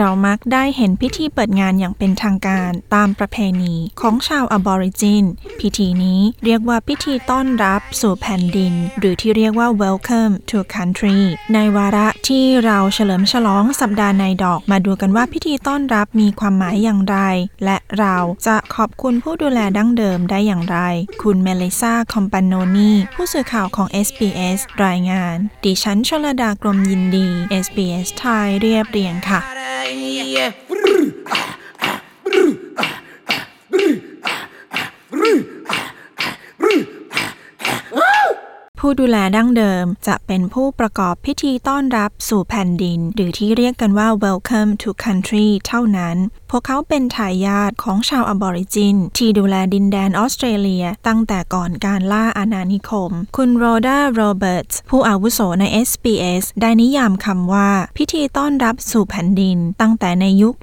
เรามักได้เห็นพิธีเปิดงานอย่างเป็นทางการตามประเพณีของชาวอบอริจินพิธีนี้เรียกว่าพิธีต้อนรับสู่แผ่นดินหรือที่เรียกว่า Welcome to Country ในวาระที่เราเฉลิมฉลองสัปดาห์ในดอกมาดูกันว่าพิธีต้อนรับมีความหมายอย่างไรและเราจะขอบคุณผู้ดูแลดั้งเดิมได้อย่างไรคุณเมลิซาคอมปานโนนีผู้สื่อข่าวของ SBS รายงานดิฉันชลดากรมยินดี SBS ไทยเรียบเรียงค่ะผู้ดูแลดั้งเดิมจะเป็นผู้ประกอบพิธีต้อนรับสู่แผ่นดินหรือที่เรียกกันว่า Welcome to Country เท่านั้นพวกเขาเป็นทายาทของชาวอบอริจินที่ดูแลดินแดนออสเตรเลียตั้งแต่ก่อนการล่าอาณานิคมคุณโรดาโรเบิร์ตผู้อาวุโสใน SBS ได้นิยามคำว่าพิธีต้อนรับสู่แผ่นดินตั้งแต่ในยุค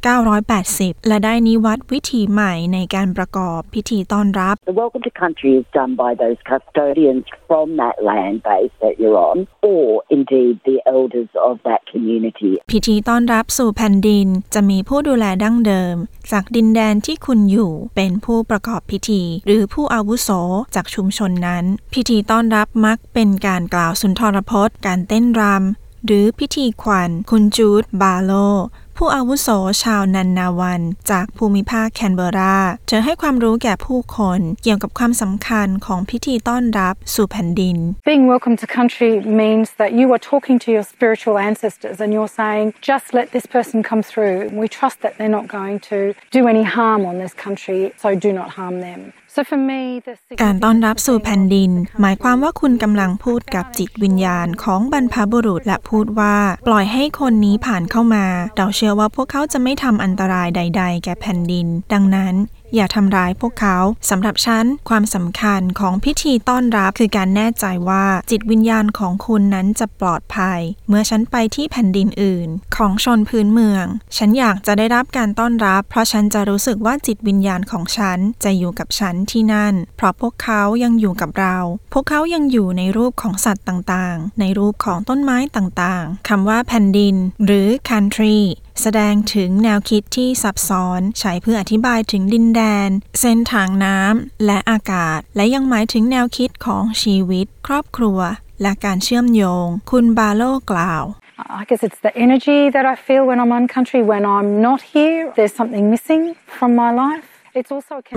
1980 และได้นิวัตวิธีใหม่ในการประกอบพิธีต้อนรับ The Welcome to Country is done by those custodians from that land base that you're on or indeed the elders of that community พิธีต้อนรับสู่แผ่นดินจะมีผู้ดูแลดั้งเดิมจากดินแดนที่คุณอยู่เป็นผู้ประกอบพิธีหรือผู้อาวุโสจากชุมชนนั้นพิธีต้อนรับมักเป็นการกล่าวสุนทรพจน์การเต้นรำหรือพิธีขวัญคุณจูดบาโลผู้อาวุโสชาวนันนาวันจากภูมิภาคแคนเบอร์ราเธอให้ความรู้แก่ผู้คนเกี่ยวกับความสำคัญของพิธีต้อนรับสู่แผ่นดิน Being welcome to country means that you are talking to your spiritual ancestors and you're saying just let this person come through. We trust that they're not going to do any harm on this country, so do not harm them.การต้อนรับสู่แผ่นดินหมายความว่าคุณกำลังพูดกับจิตวิญญาณของบรรพบุรุษและพูดว่าปล่อยให้คนนี้ผ่านเข้ามาเราเชื่อว่าพวกเขาจะไม่ทำอันตรายใดๆแก่แผ่นดินดังนั้นอย่าทำร้ายพวกเขาสำหรับฉันความสำคัญของพิธีต้อนรับคือการแน่ใจว่าจิตวิญญาณของคุณนั้นจะปลอดภัยเมื่อฉันไปที่แผ่นดินอื่นของชนพื้นเมืองฉันอยากจะได้รับการต้อนรับเพราะฉันจะรู้สึกว่าจิตวิญญาณของฉันจะอยู่กับฉันที่นั่นเพราะพวกเขายังอยู่กับเราพวกเขายังอยู่ในรูปของสัตว์ต่างๆในรูปของต้นไม้ต่างๆคำว่าแผ่นดินหรือ countryแสดงถึงแนวคิดที่ซับซ้อนใช้เพื่ออธิบายถึงดินแดนเส้นทางน้ำและอากาศและยังหมายถึงแนวคิดของชีวิตครอบครัวและการเชื่อมโยงคุณบาโลกล่าวI guess it's the energy that I feel when I'm on country when I'm not here there's something missing from my life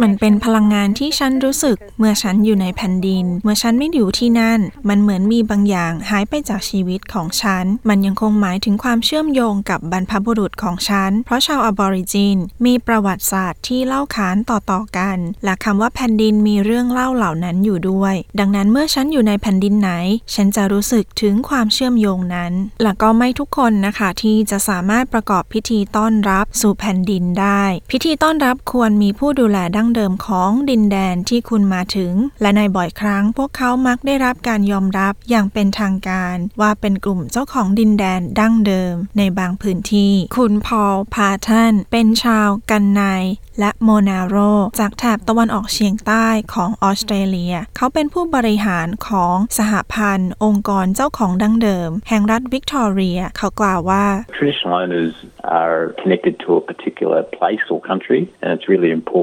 มันเป็นพลังงานที่ฉันรู้สึกเมื่อฉันอยู่ในแผ่นดินเมื่อฉันไม่อยู่ที่นั่นมันเหมือนมีบางอย่างหายไปจากชีวิตของฉันมันยังคงหมายถึงความเชื่อมโยงกับบรรพบุรุษของฉันเพราะชาวอบอริจินมีประวัติศาสตร์ที่เล่าขานต่อๆกันและคำว่าแผ่นดินมีเรื่องเล่าเหล่านั้นอยู่ด้วยดังนั้นเมื่อฉันอยู่ในแผ่นดินไหนฉันจะรู้สึกถึงความเชื่อมโยงนั้นและก็ไม่ทุกคนนะคะที่จะสามารถประกอบพิธีต้อนรับสู่แผ่นดินได้พิธีต้อนรับควรมีผู้ดูแลดั้งเดิมของดินแดนที่คุณมาถึงและในบ่อยครั้งพวกเขามักได้รับการยอมรับอย่างเป็นทางการว่าเป็นกลุ่มเจ้าของดินแดนดั้งเดิมในบางพื้นที่คุณพอล พาร์ทันเป็นชาวกันไนและโมนาโรจากแถบตะวันออกเฉียงใต้ของออสเตรเลียเขาเป็นผู้บริหารของสหพันธ์องค์กรเจ้าของดั้งเดิมแห่งรัฐวิกตอเรียเขากล่าวว่า Traditional owners are connected to a particular place or country and it's really important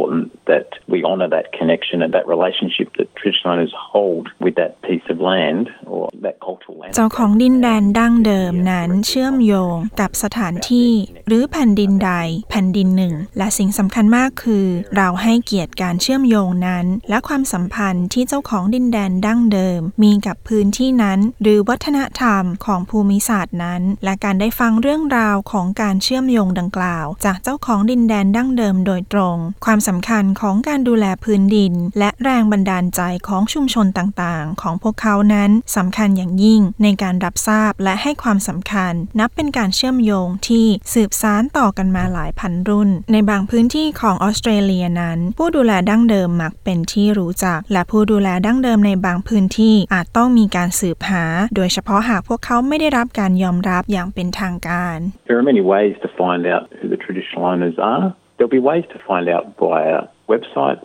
that we honor that connection and that relationship that traditional owners hold with that piece of land or that cultural land เจ้าของดินแดนดั้งเดิมนั้นเชื่อมโยงกับสถานที่หรือแผ่นดินใดแผ่นดินหนึ่งและสิ่งสำคัญมาก ากคือเราให้เกียรติการเชื่อมโยงนั้นและความสัมพันธ์ที่เจ้าของดินแดนดั้งเดิมมีกับพื้นที่นั้นหรือวัฒนธรรมของภูมิศาสตร์นั้นและการได้ฟังเรื่องราวของการเชื่อมโยงดังกล่าวจากเจ้าของดินแดนดั้งเดิมโดยตรงความสำคัญของการดูแลพื้นดินและแรงบันดาลใจของชุมชนต่างๆของพวกเขานั้นสำคัญอย่างยิ่งในการรับทราบและให้ความสำคัญนับเป็นการเชื่อมโยงที่สืบสานต่อกันมาหลายพันรุ่นในบางพื้นที่ของออสเตรเลียนั้นผู้ดูแลดั้งเดิมมักเป็นที่รู้จักและผู้ดูแลดั้งเดิมในบางพื้นที่อาจต้องมีการสืบหาโดยเฉพาะหากพวกเขาไม่ได้รับการยอมรับอย่างเป็นทางการ There are many ways to find out who the traditional owners are. There'll be ways to find out via websites.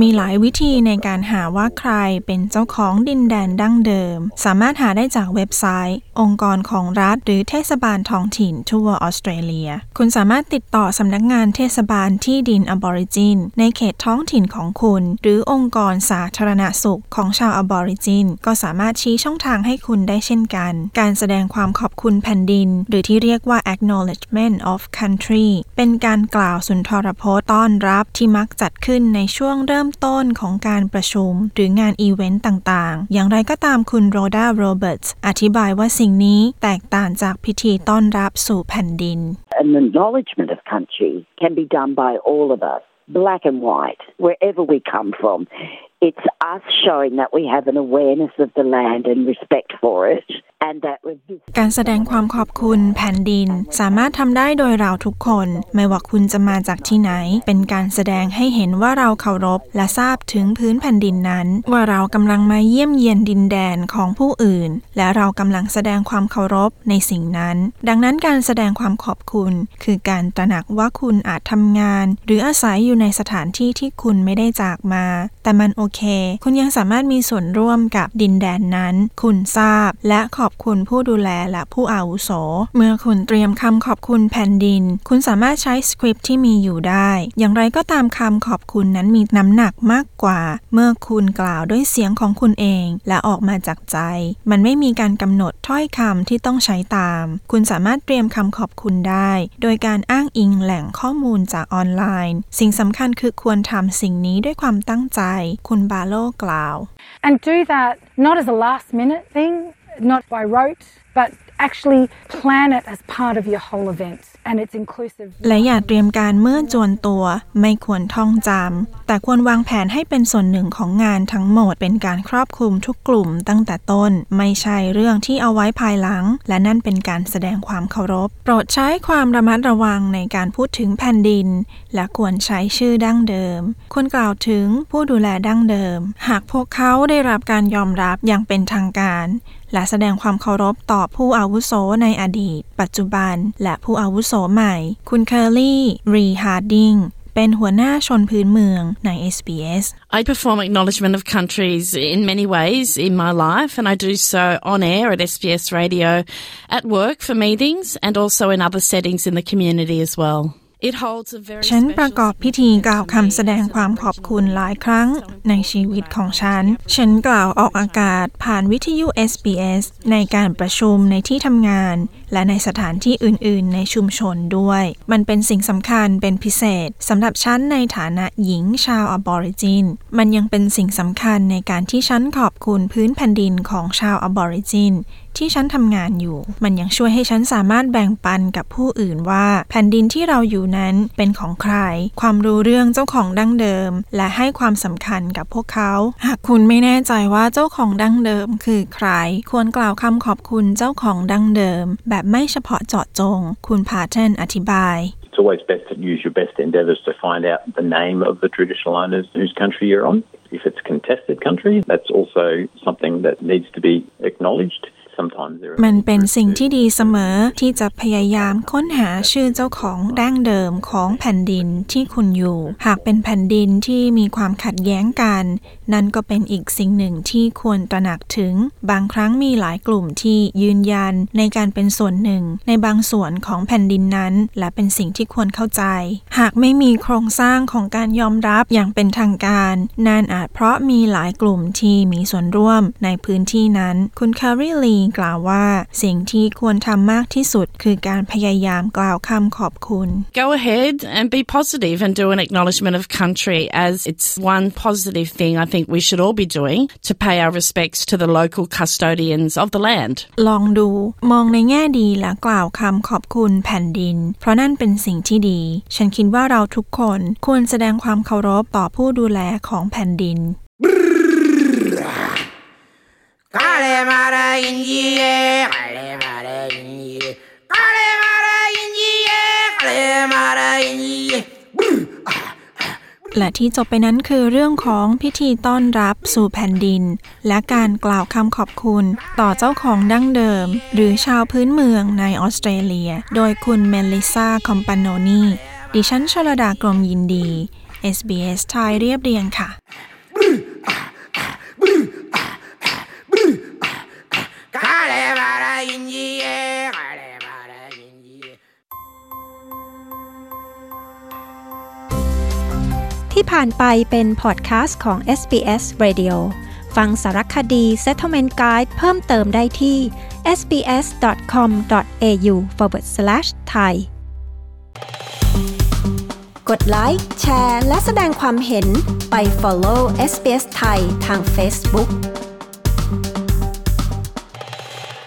มีหลายวิธีในการหาว่าใครเป็นเจ้าของดินแดนดั้งเดิมสามารถหาได้จากเว็บไซต์องค์กรของรัฐหรือเทศบาลท้องถิ่นทั่วออสเตรเลียคุณสามารถติดต่อสำนักงานเทศบาลที่ดินอบอริจินในเขตท้องถิ่นของคุณหรือองค์กรสาธารณสุขของชาวอบอริจินก็สามารถชี้ช่องทางให้คุณได้เช่นกันการแสดงความขอบคุณแผ่นดินหรือที่เรียกว่า Acknowledgement of Country เป็นการกล่าวสุนทรพจน์ต้อนรับที่มักจัดขึ้นในช่วงเริ่มต้นของการประชุมหรืองานอีเวนต์ต่างๆอย่างไรก็ตามคุณโรดาโรเบิร์ตส์อธิบายว่าสิ่งนี้แตกต่างจากพิธีต้อนรับสู่แผ่นดิน An acknowledgement of country can be done by all of us, black and white, wherever we come from. It's us showing that we have an awareness of the land and respect for it.การแสดงความขอบคุณแผ่นดินสามารถทำได้โดยเราทุกคนไม่ว่าคุณจะมาจากที่ไหนเป็นการแสดงให้เห็นว่าเราเคารพและทราบถึงพื้นแผ่นดินนั้นว่าเรากำลังมาเยี่ยมเยียนดินแดนของผู้อื่นและเรากำลังแสดงความเคารพในสิ่งนั้นดังนั้นการแสดงความขอบคุณคือการตระหนักว่าคุณอาจทำงานหรืออาศัยอยู่ในสถานที่ที่คุณไม่ได้จากมาแต่มันโอเคคุณยังสามารถมีส่วนร่วมกับดินแดนนั้นคุณทราบและขอบคุณผู้ดูแลและผู้อาวุโสเมื่อคุณเตรียมคำขอบคุณแผ่นดินคุณสามารถใช้สคริปต์ที่มีอยู่ได้อย่างไรก็ตามคำขอบคุณนั้นมีน้ำหนักมากกว่าเมื่อคุณกล่าวด้วยเสียงของคุณเองและออกมาจากใจมันไม่มีการกำหนดถ้อยคำที่ต้องใช้ตามคุณสามารถเตรียมคำขอบคุณได้โดยการอ้างอิงแหล่งข้อมูลจากออนไลน์สิ่งสำคัญคือควรทำสิ่งนี้ด้วยความตั้งใจคุณบาโลกล่าว And do that not as a last minute thingNot by rote, but actually plan it as part of your whole event and it's inclusive. และอย่าเตรียมการเมื่อจวนตัวไม่ควรท่องจำแต่ควรวางแผนให้เป็นส่วนหนึ่งของงานทั้งหมดเป็นการครอบคลุมทุกกลุ่มตั้งแต่ต้นไม่ใช่เรื่องที่เอาไว้ภายหลังและนั่นเป็นการแสดงความเคารพโปรดใช้ความระมัดระวังในการพูดถึงแผ่นดินและควรใช้ชื่อดั้งเดิมควรกล่าวถึงผู้ดูแลดั้งเดิมหากพวกเขาได้รับการยอมรับอย่างเป็นทางการและแสดงความเคารพต่อผู้อาวุโสในอดีตปัจจุบันและผู้อาวุโสใหม่คุณเคอร์ลี่รีฮาร์ดิงเป็นหัวหน้าชนพื้นเมืองใน SBS I perform acknowledgement of countries in many ways in my life and I do so on air at SBS Radio at work for meetings and also in other settings in the community as wellฉันประกอบพิธีกล่าวคำแสดงความขอบคุณหลายครั้งในชีวิตของฉันกล่าวออกอากาศผ่านวิทยุ SBS ในการประชุมในที่ทำงานและในสถานที่อื่นๆในชุมชนด้วยมันเป็นสิ่งสำคัญเป็นพิเศษสำหรับฉันในฐานะหญิงชาวอบอริจินมันยังเป็นสิ่งสำคัญในการที่ฉันขอบคุณพื้นแผ่นดินของชาวอบอริจินที่ฉันทำงานอยู่มันยังช่วยให้ฉันสามารถแบ่งปันกับผู้อื่นว่าแผ่นดินที่เราอยู่นั้นเป็นของใครความรู้เรื่องเจ้าของดั้งเดิมและให้ความสำคัญกับพวกเขาหากคุณไม่แน่ใจว่าเจ้าของดั้งเดิมคือใครควรกล่าวคำขอบคุณเจ้าของดั้งเดิมแบบไม่เฉพาะเจาะจงคุณพาเทนอธิบายIt's always best to use your best endeavours to find out the name of the traditional owners whose country you're on. If it's contested country, that's also something that needs to be acknowledged. Sometimes there are มันเป็นสิ่งที่ดีเสมอที่จะพยายามค้นหาชื่อเจ้าของดั้งเดิมของแผ่นดินที่คุณอยู่หากเป็นแผ่นดินที่มีความขัดแย้งกันนั่นก็เป็นอีกสิ่งหนึ่งที่ควรตระหนักถึงบางครั้งมีหลายกลุ่มที่ยืนยันในการเป็นส่วนหนึ่งในบางส่วนของแผ่นดินนั้นและเป็นสิ่งที่ควรเข้าใจหากไม่มีโครงสร้างของการยอมรับอย่างเป็นทางการนั่นอาจเพราะมีหลายกลุ่มที่มีส่วนร่วมในพื้นที่นั้นคุณคาริลี กล่าวว่าสิ่งที่ควรทำมากที่สุดคือการพยายามกล่าวคำขอบคุณ Go ahead and be positive and do an acknowledgement of country as it's one positive thing I think we should all be doing to pay our respects to the local custodians of the land ลองดูมองในแง่ดีและกล่าวคำขอบคุณแผ่นดินเพราะนั่นเป็นสิ่งที่ดีฉันคิดว่าเราทุกคนควรแสดงความเคารพต่อผู้ดูแลของแผ่นดินและที่จบไปนั้นคือเรื่องของพิธีต้อนรับสู่แผ่นดินและการกล่าวคำขอบคุณต่อเจ้าของดั้งเดิมหรือชาวพื้นเมืองในออสเตรเลียโดยคุณเมลิซาคอมปานโนนีดิฉันชลดากรมยินดี SBS ไทยเรียบเรียงค่ะที่ผ่านไปเป็นพอดคาสต์ของ SBS Radio ฟังสารคดี Settlement Guide เพิ่มเติมได้ที่ sbs.com.au/thai กดไลค์แชร์และแสดงความเห็นไป follow SBS Thai ทาง Facebook